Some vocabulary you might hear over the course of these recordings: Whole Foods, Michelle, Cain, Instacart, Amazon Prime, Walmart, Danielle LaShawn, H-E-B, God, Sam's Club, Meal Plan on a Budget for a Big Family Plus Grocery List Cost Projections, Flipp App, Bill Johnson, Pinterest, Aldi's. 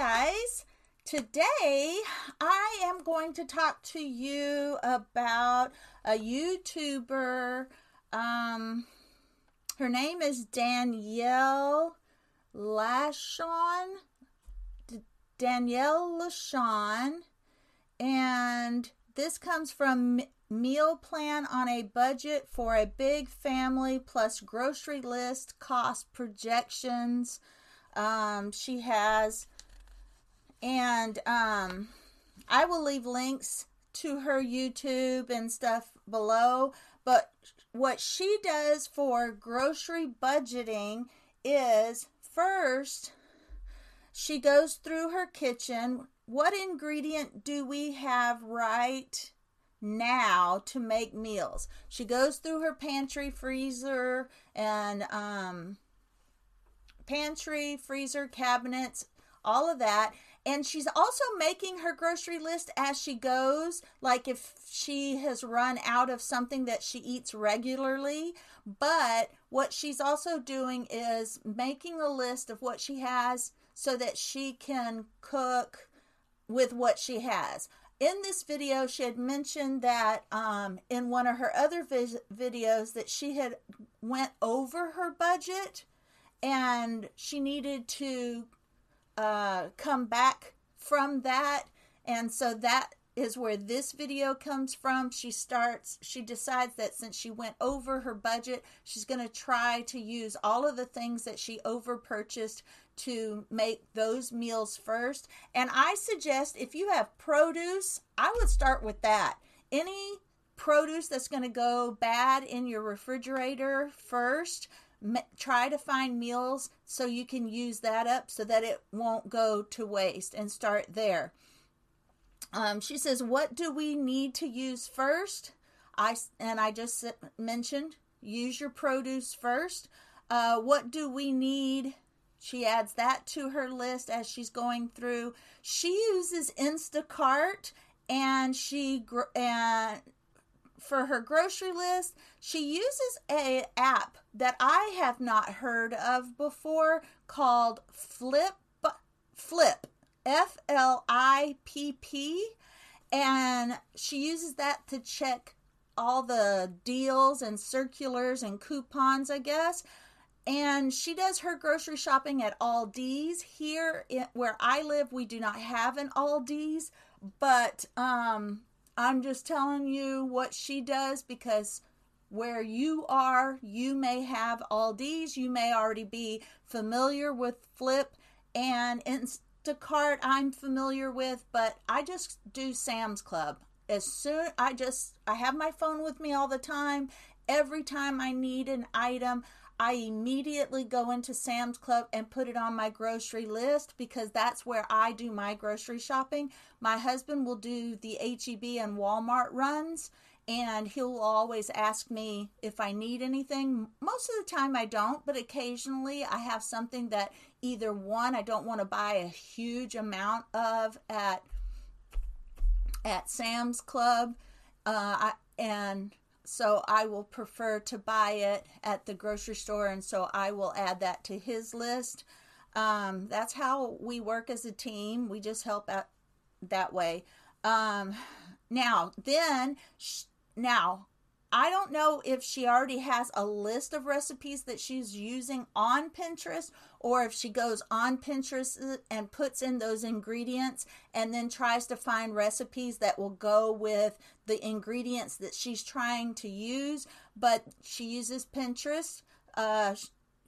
guys. Today, I am going to talk to you about a YouTuber. Her name is Danielle LaShawn. And this comes from Meal Plan on a Budget for a Big Family Plus Grocery List Cost Projections. She has, and I will leave links to her YouTube and stuff below, but what she does for grocery budgeting is, first, she goes through her kitchen. What ingredient do we have right now to make meals? She goes through her pantry, freezer, and pantry, freezer, cabinets, all of that. And she's also making her grocery list as she goes, like if she has run out of something that she eats regularly. But what she's also doing is making a list of what she has so that she can cook with what she has. In this video, she had mentioned that in one of her other videos that she had went over her budget and she needed to come back from that, and so that is where this video comes from. She decides that since she went over her budget, she's going to try to use all of the things that she over purchased to make those meals first. And I suggest if you have produce, I would start with that. Any produce that's going to go bad in your refrigerator first, try to find meals so you can use that up so that it won't go to waste, and start there. She says, what do we need to use first? I just mentioned, use your produce first. What do we need? She adds that to her list as she's going through. She uses Instacart and for her grocery list, she uses an app that I have not heard of before called Flipp, F-L-I-P-P, and she uses that to check all the deals and circulars and coupons, I guess. And she does her grocery shopping at Aldi's. Here where I live, we do not have an Aldi's, but I'm just telling you what she does, because where you are, you may have Aldi's, you may already be familiar with Flipp, and Instacart I'm familiar with, but I just do Sam's Club. I have my phone with me all the time. Every time I need an item, I immediately go into Sam's Club and put it on my grocery list, because that's where I do my grocery shopping. My husband will do the H-E-B and Walmart runs, and he'll always ask me if I need anything. Most of the time I don't, but occasionally I have something that either one, I don't want to buy a huge amount of at Sam's Club, so I will prefer to buy it at the grocery store, and so I will add that to his list. That's how we work as a team. We just help out that way. Now, I don't know if she already has a list of recipes that she's using on Pinterest, or if she goes on Pinterest and puts in those ingredients and then tries to find recipes that will go with the ingredients that she's trying to use, but she uses Pinterest.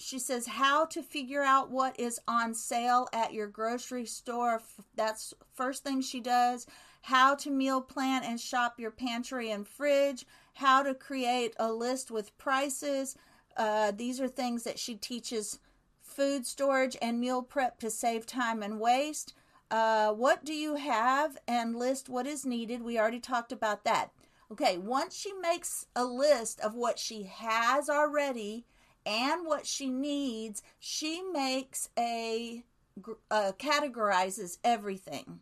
She says how to figure out what is on sale at your grocery store. That's first thing she does. How to meal plan and shop your pantry and fridge. How to create a list with prices. These are things that she teaches food storage and meal prep to save time and waste. What do you have, and list what is needed. We already talked about that. Okay, once she makes a list of what she has already and what she needs, she makes categorizes everything.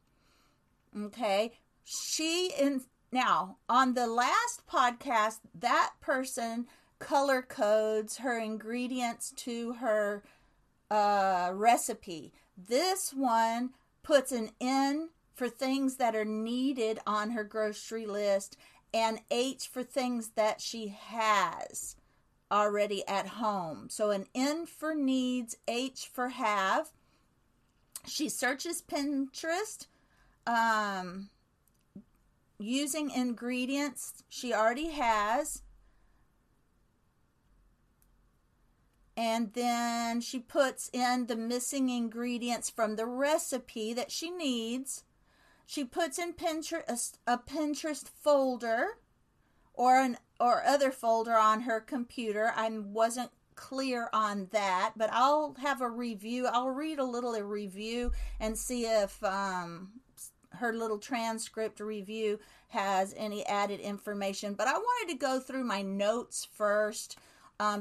Okay, now on the last podcast, that person color codes her ingredients to her recipe. This one puts an N for things that are needed on her grocery list and H for things that she has already at home. So an N for needs, H for have. She searches Pinterest using ingredients she already has. And then she puts in the missing ingredients from the recipe that she needs. She puts in Pinterest, a Pinterest folder or other folder on her computer. I wasn't clear on that, but I'll have a review. I'll read a little review and see if her little transcript review has any added information. But I wanted to go through my notes first.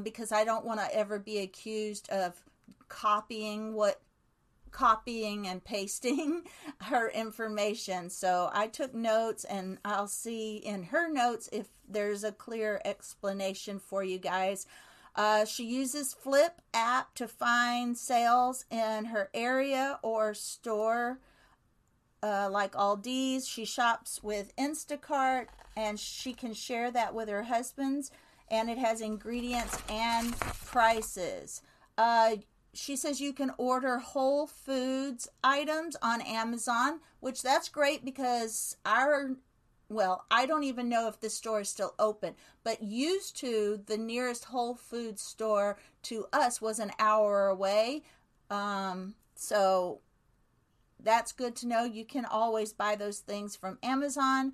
Because I don't want to ever be accused of copying and pasting her information. So I took notes, and I'll see in her notes if there's a clear explanation for you guys. She uses Flipp App to find sales in her area or store, like Aldi's. She shops with Instacart, and she can share that with her husband's. And it has ingredients and prices. She says you can order Whole Foods items on Amazon, which that's great because I don't even know if the store is still open, but used to the nearest Whole Foods store to us was an hour away. So that's good to know. You can always buy those things from Amazon.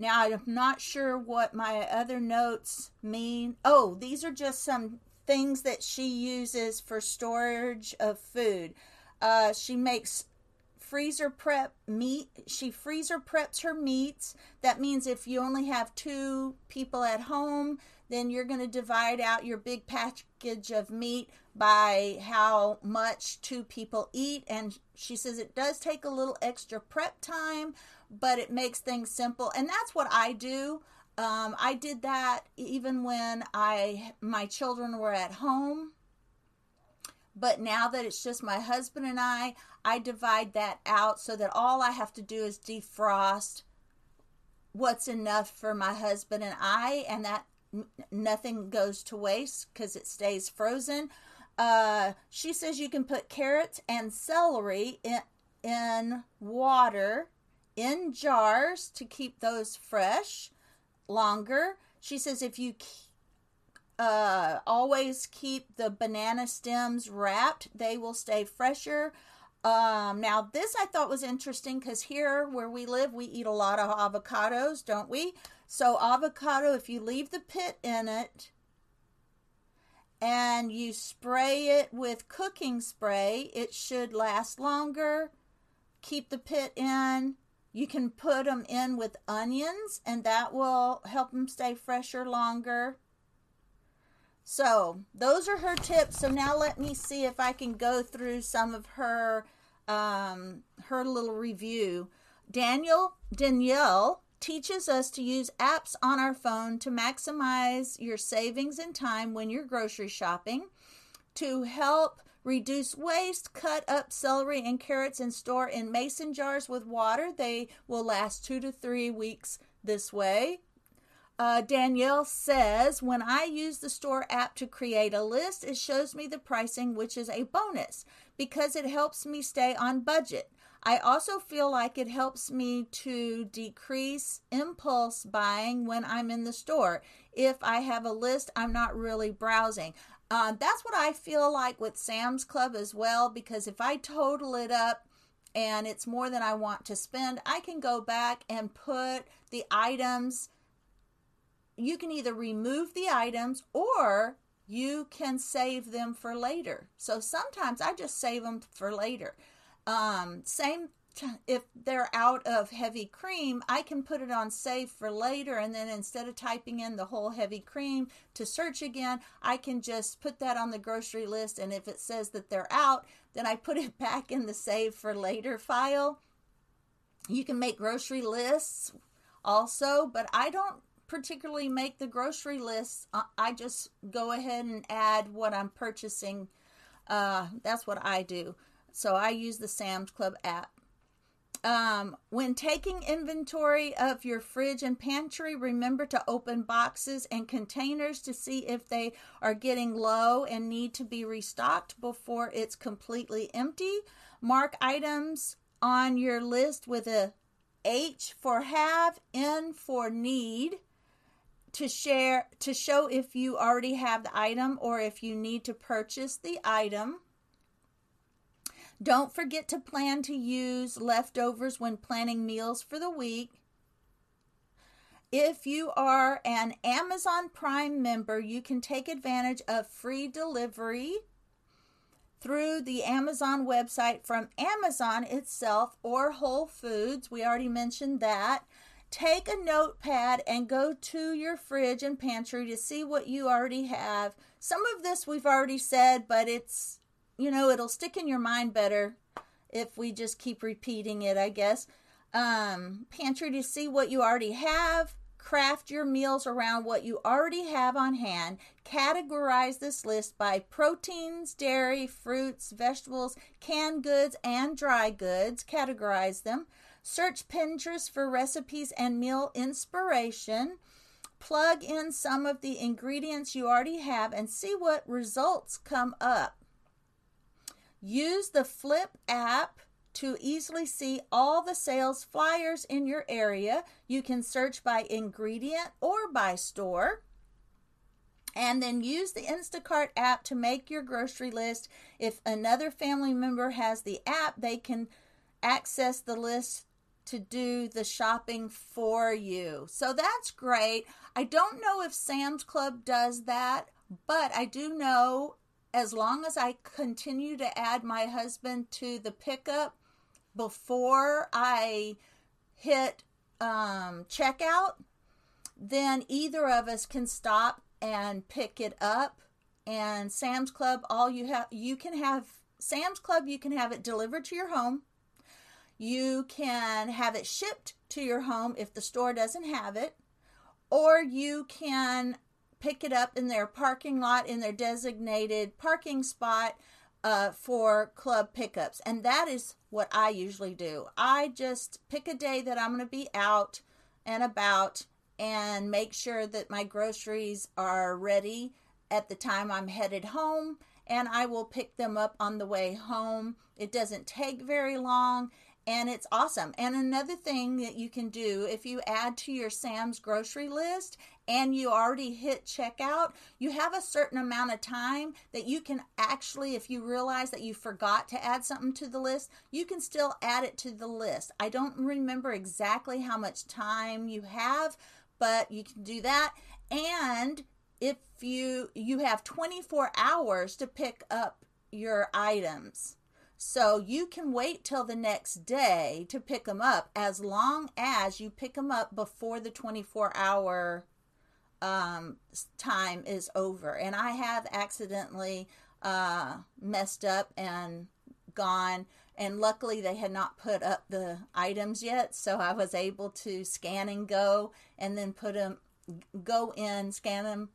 Now, I'm not sure what my other notes mean. Oh, these are just some things that she uses for storage of food. She makes freezer prep meat. She freezer preps her meats. That means if you only have 2 people at home, then you're going to divide out your big package of meat by how much 2 people eat. And she says it does take a little extra prep time, but it makes things simple. And that's what I do. I did that even when my children were at home. But now that it's just my husband and I divide that out so that all I have to do is defrost what's enough for my husband and I, and that nothing goes to waste because it stays frozen. She says you can put carrots and celery in water in jars to keep those fresh longer. She says if you always keep the banana stems wrapped, they will stay fresher. Now this I thought was interesting because here where we live, we eat a lot of avocados, don't we? So avocado, if you leave the pit in it and you spray it with cooking spray, it should last longer. Keep the pit in. You can put them in with onions, and that will help them stay fresher longer. So those are her tips. So now let me see if I can go through some of her little review. Danielle teaches us to use apps on our phone to maximize your savings and time when you're grocery shopping. To help reduce waste, cut up celery and carrots and store in mason jars with water. They will last 2 to 3 weeks this way. Danielle says, when I use the store app to create a list, it shows me the pricing, which is a bonus because it helps me stay on budget. I also feel like it helps me to decrease impulse buying when I'm in the store. If I have a list, I'm not really browsing. That's what I feel like with Sam's Club as well, because if I total it up and it's more than I want to spend, I can go back and put the items. You can either remove the items or you can save them for later. So sometimes I just save them for later. If they're out of heavy cream, I can put it on save for later, and then instead of typing in the whole heavy cream to search again, I can just put that on the grocery list, and if it says that they're out, then I put it back in the save for later file. You can make grocery lists also, but I don't particularly make the grocery lists. I just go ahead and add what I'm purchasing. That's what I do. So I use the Sam's Club app. When taking inventory of your fridge and pantry, remember to open boxes and containers to see if they are getting low and need to be restocked before it's completely empty. Mark items on your list with a H for have, N for need, to show if you already have the item or if you need to purchase the item. Don't forget to plan to use leftovers when planning meals for the week. If you are an Amazon Prime member, you can take advantage of free delivery through the Amazon website from Amazon itself or Whole Foods. We already mentioned that. Take a notepad and go to your fridge and pantry to see what you already have. Some of this we've already said, but it's, you know, it'll stick in your mind better if we just keep repeating it, I guess. Pantry to see what you already have. Craft your meals around what you already have on hand. Categorize this list by proteins, dairy, fruits, vegetables, canned goods, and dry goods. Categorize them. Search Pinterest for recipes and meal inspiration. Plug in some of the ingredients you already have and see what results come up. Use the Flipp app to easily see all the sales flyers in your area. You can search by ingredient or by store. And then use the Instacart app to make your grocery list. If another family member has the app, they can access the list to do the shopping for you. So that's great. I don't know if Sam's Club does that, but I do know as long as I continue to add my husband to the pickup before I hit checkout, then either of us can stop and pick it up. And Sam's Club, you can have it delivered to your home. You can have it shipped to your home if the store doesn't have it, or you can pick it up in their parking lot, in their designated parking spot for club pickups. And that is what I usually do. I just pick a day that I'm going to be out and about and make sure that my groceries are ready at the time I'm headed home, and I will pick them up on the way home. It doesn't take very long, and it's awesome. And another thing that you can do, if you add to your Sam's grocery list and you already hit checkout, you have a certain amount of time that you can actually, if you realize that you forgot to add something to the list, you can still add it to the list. I don't remember exactly how much time you have, but you can do that. And if you have 24 hours to pick up your items. So you can wait till the next day to pick them up as long as you pick them up before the 24-hour time is over. And I have accidentally messed up and gone. And luckily, they had not put up the items yet. So I was able to scan and go and then scan them,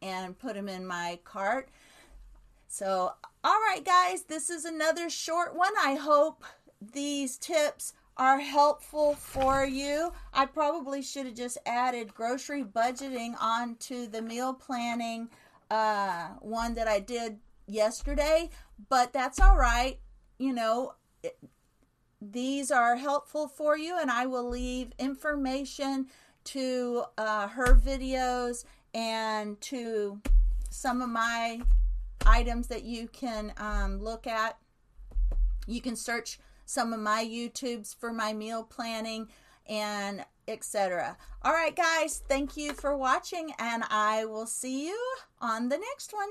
and put them in my cart. So, all right, guys, this is another short one. I hope these tips are helpful for you. I probably should have just added grocery budgeting onto the meal planning one that I did yesterday, but that's all right. You know, these are helpful for you, and I will leave information to her videos and to some of my items that you can look at. You can search some of my YouTubes for my meal planning and etc. All right, guys, thank you for watching, and I will see you on the next one.